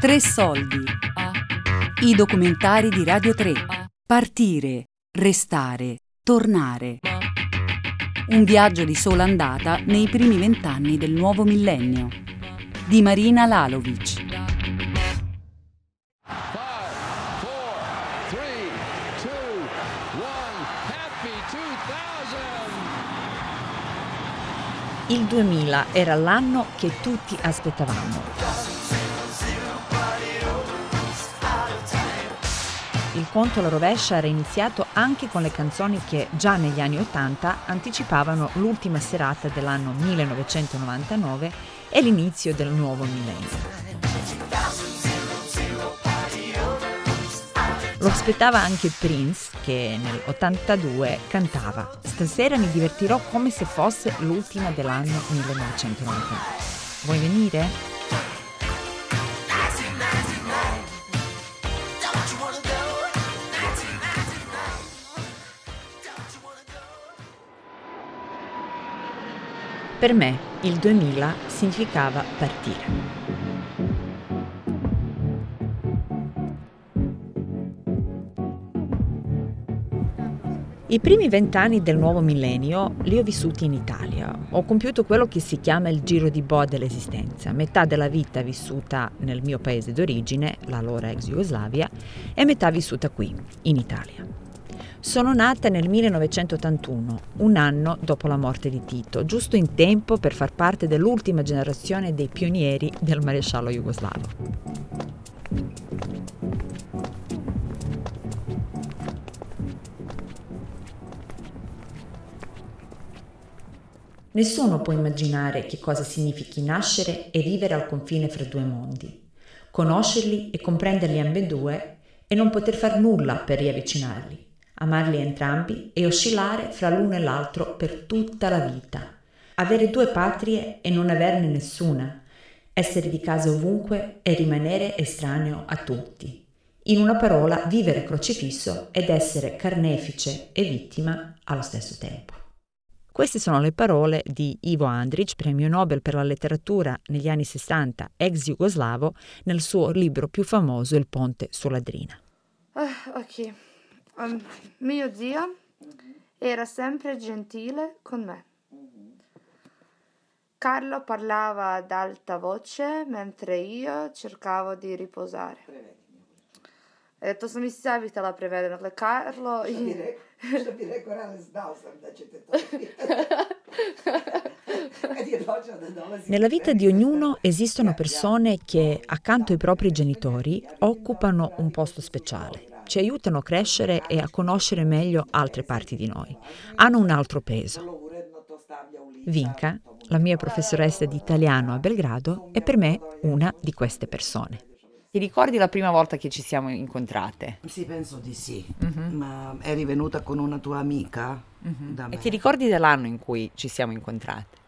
Tre soldi. I documentari di Radio 3. Partire, restare, tornare. Un viaggio di sola andata nei primi 20 anni del nuovo millennio. Di Marina Lalovic. Il 2000 era l'anno che tutti aspettavamo. Il conto alla rovescia era iniziato anche con le canzoni che già negli anni 80 anticipavano l'ultima serata dell'anno 1999 e l'inizio del nuovo millennio. Lo aspettava anche Prince, che nel 82 cantava «Stasera mi divertirò come se fosse l'ultima dell'anno 1990. Vuoi venire?» Per me il 2000 significava partire. I primi 20 anni del nuovo millennio li ho vissuti in Italia. Ho compiuto quello che si chiama il giro di boa dell'esistenza, metà della vita vissuta nel mio paese d'origine, l'allora ex Jugoslavia, e metà vissuta qui, in Italia. Sono nata nel 1981, un anno dopo la morte di Tito, giusto in tempo per far parte dell'ultima generazione dei pionieri del maresciallo jugoslavo. Nessuno può immaginare che cosa significhi nascere e vivere al confine fra due mondi, conoscerli e comprenderli ambedue e non poter far nulla per riavvicinarli, amarli entrambi e oscillare fra l'uno e l'altro per tutta la vita, avere due patrie e non averne nessuna, essere di casa ovunque e rimanere estraneo a tutti. In una parola, vivere crocifisso ed essere carnefice e vittima allo stesso tempo. Queste sono le parole di Ivo Andrić, premio Nobel per la letteratura negli anni 60, ex jugoslavo, nel suo libro più famoso Il ponte sulla Drina. Mio zio era sempre gentile con me. Carlo parlava ad alta voce mentre io cercavo di riposare. To sam i savitala prevedena Carlo i što bi rekao Rale, znao sam da ćete to pitati. Nella vita di ognuno esistono persone che, accanto ai propri genitori, occupano un posto speciale, ci aiutano a crescere e a conoscere meglio altre parti di noi, hanno un altro peso. Vinca, la mia professoressa di italiano a Belgrado, è per me una di queste persone. Ti ricordi la prima volta che ci siamo incontrate? Sì, penso di sì, ma eri venuta con una tua amica da me. E ti ricordi dell'anno in cui ci siamo incontrate?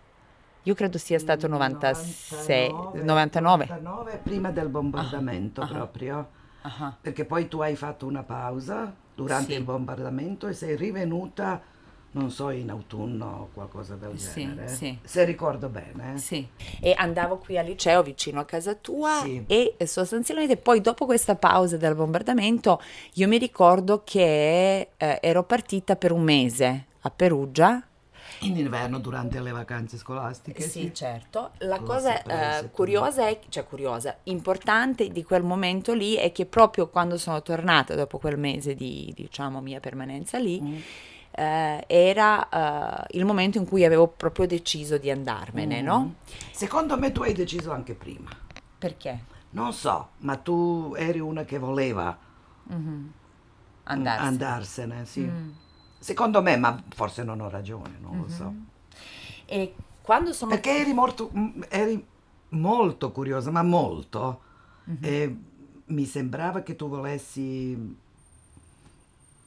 Io credo sia stato 99, prima del bombardamento proprio, perché poi tu hai fatto una pausa durante il bombardamento e sei rivenuta, non so, in autunno o qualcosa del genere, se ricordo bene. Sì, e andavo qui al liceo vicino a casa tua e sostanzialmente poi dopo questa pausa del bombardamento io mi ricordo che ero partita per un mese a Perugia. In inverno durante le vacanze scolastiche. Sì, certo. La cosa importante di quel momento lì è che proprio quando sono tornata dopo quel mese di, diciamo, mia permanenza lì, era il momento in cui avevo proprio deciso di andarmene, no? Secondo me tu hai deciso anche prima. Perché? Non so, ma tu eri una che voleva andarsene, sì. Secondo me, ma forse non ho ragione, non lo so. E quando sono... Perché eri molto curiosa, ma molto. E mi sembrava che tu volessi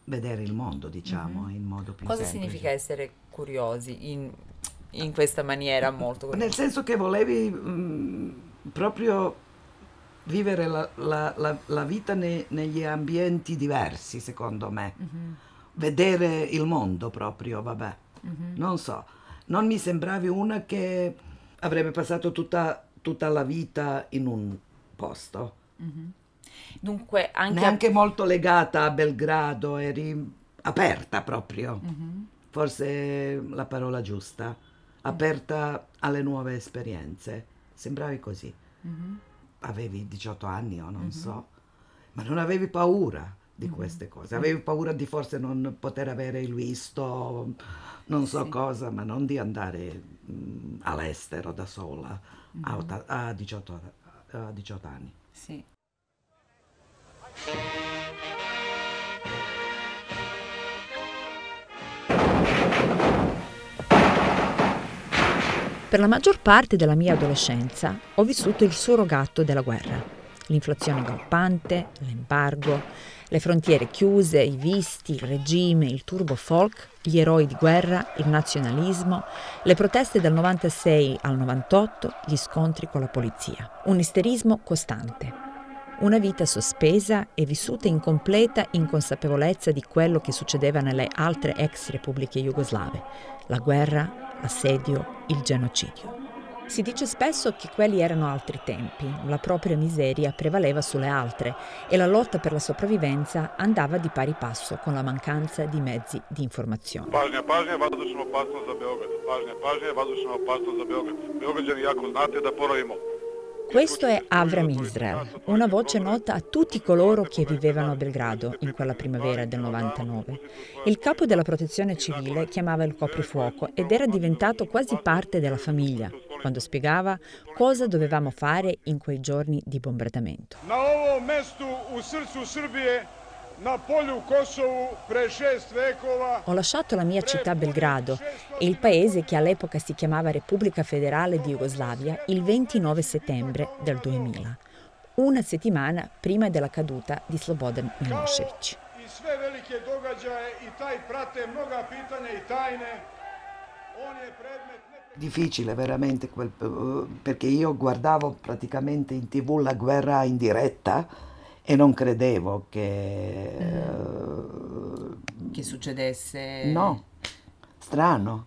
vedere il mondo, diciamo, in modo più semplice. Cosa significa essere curiosi in questa maniera molto curiosa? Nel senso che volevi proprio vivere la vita negli ambienti diversi, secondo me. Vedere il mondo proprio, vabbè. Non so, non mi sembravi una che avrebbe passato tutta la vita in un posto. Mm-hmm. Dunque anche neanche molto legata a Belgrado, eri aperta proprio, mm-hmm. forse la parola giusta, aperta mm-hmm. alle nuove esperienze, sembravi così, mm-hmm. avevi 18 anni o non mm-hmm. so, ma non avevi paura di queste cose, avevi paura di forse non poter avere il visto, non so sì. cosa, ma non di andare all'estero da sola mm-hmm. a 18 anni. Sì. Per la maggior parte della mia adolescenza ho vissuto il surrogato della guerra, l'inflazione galoppante, l'embargo, le frontiere chiuse, i visti, il regime, il turbo folk, gli eroi di guerra, il nazionalismo, le proteste dal 96 al 98, gli scontri con la polizia. Un isterismo costante. Una vita sospesa e vissuta in completa inconsapevolezza di quello che succedeva nelle altre ex repubbliche jugoslave, la guerra, l'assedio, il genocidio. Si dice spesso che quelli erano altri tempi, la propria miseria prevaleva sulle altre e la lotta per la sopravvivenza andava di pari passo con la mancanza di mezzi di informazione. Questo è Avram Israel, una voce nota a tutti coloro che vivevano a Belgrado in quella primavera del 99. Il capo della protezione civile chiamava il coprifuoco ed era diventato quasi parte della famiglia quando spiegava cosa dovevamo fare in quei giorni di bombardamento. Ho lasciato la mia città Belgrado e il paese che all'epoca si chiamava Repubblica Federale di Jugoslavia il 29 settembre del 2000, una settimana prima della caduta di Slobodan Milošević. Difficile veramente perché io guardavo praticamente in TV la guerra in diretta. E non credevo che succedesse. No, strano,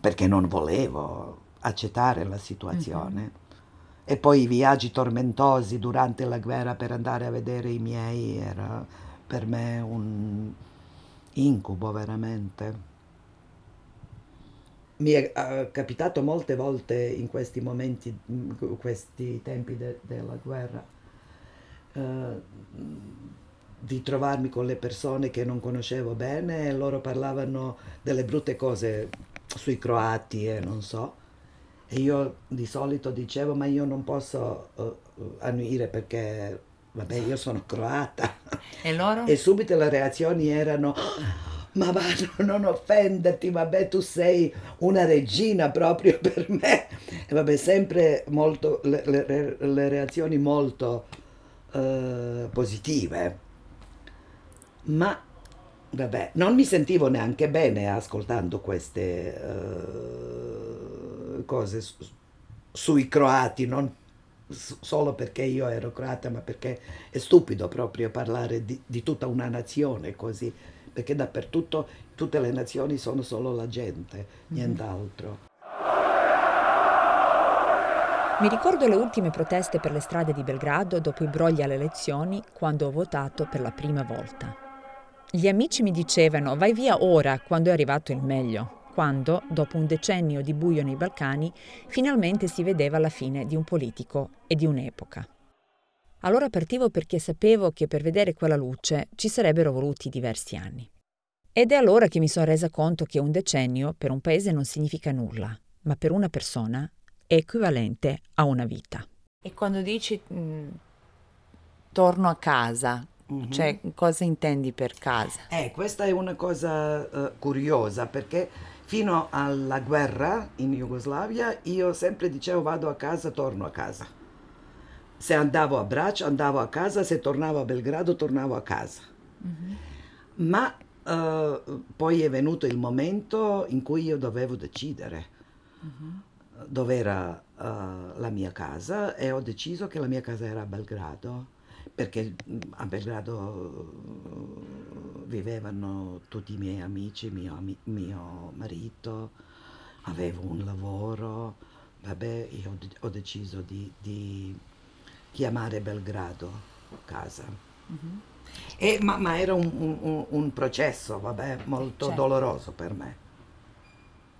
perché non volevo accettare la situazione. Mm-hmm. E poi i viaggi tormentosi durante la guerra per andare a vedere i miei era per me un incubo veramente. Mi è capitato molte volte in questi momenti, questi tempi della guerra, di trovarmi con le persone che non conoscevo bene e loro parlavano delle brutte cose sui croati e non so, e io di solito dicevo ma io non posso annuire perché vabbè io sono croata, e loro? E subito le reazioni erano ma va, non offenderti, vabbè tu sei una regina proprio per me, e vabbè sempre molto le reazioni molto positive, ma vabbè non mi sentivo neanche bene ascoltando queste cose sui croati, non solo perché io ero croata ma perché è stupido proprio parlare di tutta una nazione così, perché dappertutto tutte le nazioni sono solo la gente, nient'altro. Mi ricordo le ultime proteste per le strade di Belgrado dopo i brogli alle elezioni, quando ho votato per la prima volta. Gli amici mi dicevano vai via ora, quando è arrivato il meglio, quando, dopo un decennio di buio nei Balcani, finalmente si vedeva la fine di un politico e di un'epoca. Allora partivo perché sapevo che per vedere quella luce ci sarebbero voluti diversi anni. Ed è allora che mi sono resa conto che un decennio per un paese non significa nulla, ma per una persona è equivalente a una vita. E quando dici torno a casa, mm-hmm. cioè cosa intendi per casa? Questa è una cosa curiosa, perché fino alla guerra in Jugoslavia io sempre dicevo vado a casa, torno a casa. Se andavo a Brač andavo a casa, se tornavo a Belgrado tornavo a casa. Mm-hmm. Ma poi è venuto il momento in cui io dovevo decidere. Mm-hmm. Dove era la mia casa, e ho deciso che la mia casa era a Belgrado, perché a Belgrado vivevano tutti i miei amici, mio marito, avevo un lavoro, vabbè, io ho deciso di chiamare Belgrado casa. Mm-hmm. Ma era un processo, vabbè, molto doloroso per me,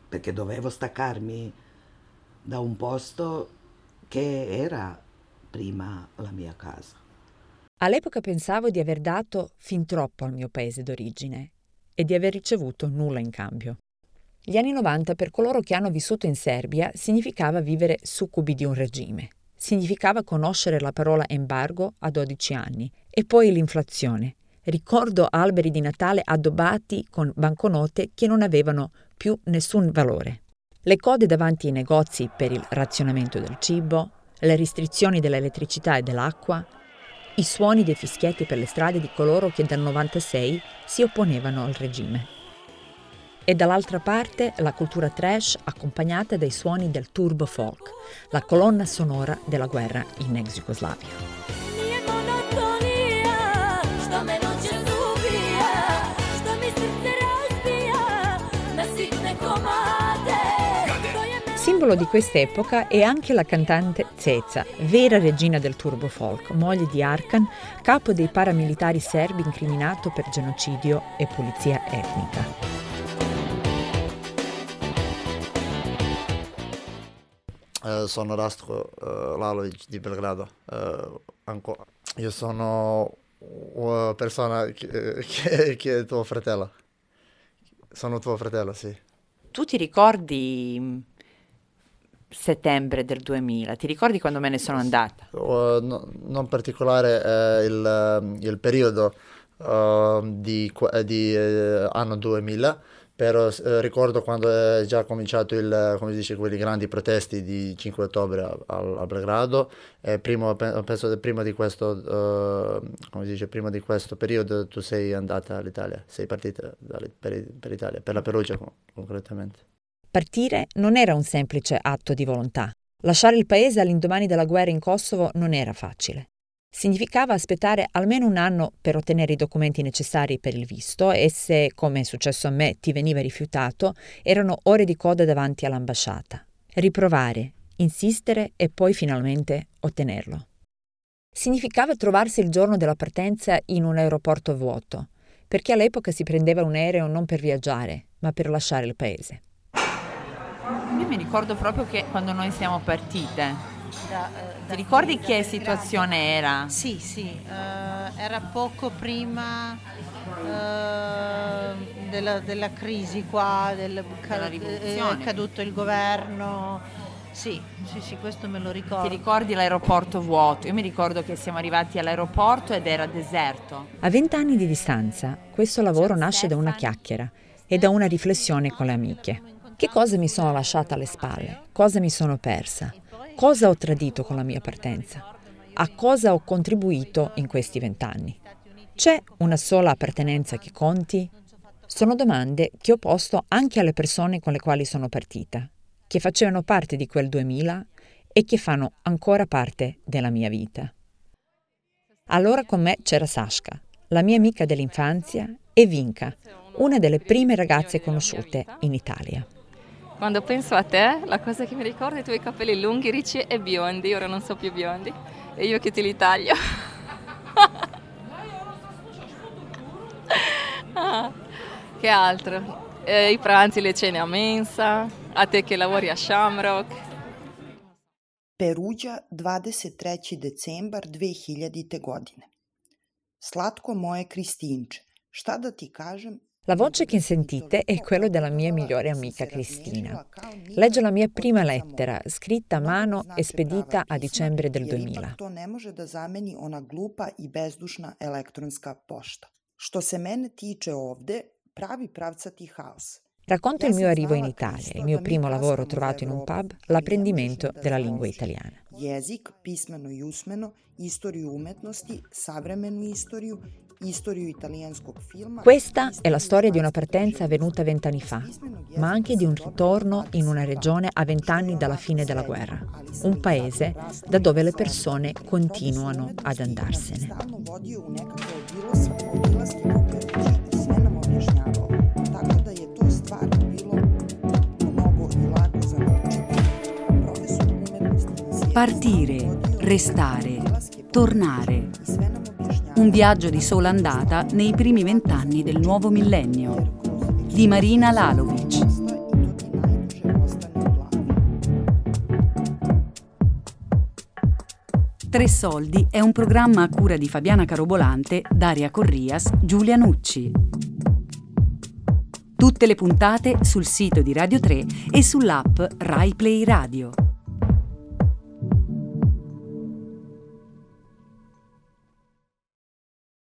perché dovevo staccarmi da un posto che era prima la mia casa. All'epoca pensavo di aver dato fin troppo al mio paese d'origine e di aver ricevuto nulla in cambio. Gli anni 90 per coloro che hanno vissuto in Serbia significava vivere succubi di un regime. Significava conoscere la parola embargo a 12 anni e poi l'inflazione. Ricordo alberi di Natale addobbati con banconote che non avevano più nessun valore. Le code davanti ai negozi per il razionamento del cibo, le restrizioni dell'elettricità e dell'acqua, i suoni dei fischietti per le strade di coloro che dal 96 si opponevano al regime. E dall'altra parte la cultura trash accompagnata dai suoni del turbo folk, la colonna sonora della guerra in ex Jugoslavia. Simbolo di quest'epoca è anche la cantante Ceca, vera regina del turbo folk, moglie di Arkan, capo dei paramilitari serbi incriminato per genocidio e pulizia etnica. Sono Rastro Lalovic di Belgrado. Ancora. Io sono una persona che è tuo fratello. Sono tuo fratello, sì. Tu ti ricordi settembre del 2000? Ti ricordi quando me ne sono andata? No, non particolare il periodo di anno 2000. Però ricordo quando è già cominciato come si dice, quelli grandi protesti di 5 ottobre a Belgrado, e prima di questo periodo tu sei andata all'Italia, sei partita per l'Italia, per la Perugia concretamente. Partire non era un semplice atto di volontà. Lasciare il paese all'indomani della guerra in Kosovo non era facile. Significava aspettare almeno un anno per ottenere i documenti necessari per il visto e se, come è successo a me, ti veniva rifiutato, erano ore di coda davanti all'ambasciata. Riprovare, insistere e poi finalmente ottenerlo. Significava trovarsi il giorno della partenza in un aeroporto vuoto, perché all'epoca si prendeva un aereo non per viaggiare, ma per lasciare il paese. Io mi ricordo proprio che quando noi siamo partite... Ti ricordi che situazione era? Sì, sì, era poco prima della crisi qua, della rivoluzione. È caduto il governo, sì, sì, sì, questo me lo ricordo. Ti ricordi l'aeroporto vuoto? Io mi ricordo che siamo arrivati all'aeroporto ed era deserto. A 20 anni di distanza, questo lavoro nasce da una chiacchiera e da una riflessione con le amiche. Che cosa mi sono lasciata alle spalle? Cosa mi sono persa? Cosa ho tradito con la mia partenza? A cosa ho contribuito in questi 20 anni? C'è una sola appartenenza che conti? Sono domande che ho posto anche alle persone con le quali sono partita, che facevano parte di quel 2000 e che fanno ancora parte della mia vita. Allora con me c'era Saška, la mia amica dell'infanzia, e Vinca, una delle prime ragazze conosciute in Italia. Quando penso a te, la cosa che mi ricordo è i tuoi capelli lunghi, ricci e biondi. Ora non so più biondi, e io che te li taglio. Che altro? I pranzi, le cene a mensa, a te che lavori a Shamrock. Perugia, 23. decembar 2000. godine. Slatko moje Kristinče, šta da ti kažem? La voce che sentite è quella della mia migliore amica Cristina. Legge la mia prima lettera, scritta a mano e spedita a dicembre del 2000. Racconto il mio arrivo in Italia, il mio primo lavoro trovato in un pub, l'apprendimento della lingua italiana. Jezik, pismeno i usmeno, istoriju umetnosti, savremenu istoriju. Questa è la storia di una partenza avvenuta 20 anni fa, ma anche di un ritorno in una regione a 20 anni dalla fine della guerra, un paese da dove le persone continuano ad andarsene. Partire, restare, tornare. Un viaggio di sola andata nei primi 20 anni del nuovo millennio. Di Marina Lalovic. Tre soldi è un programma a cura di Fabiana Carobolante, Daria Corrias, Giulia Nucci. Tutte le puntate sul sito di Radio 3 e sull'app RaiPlay Radio.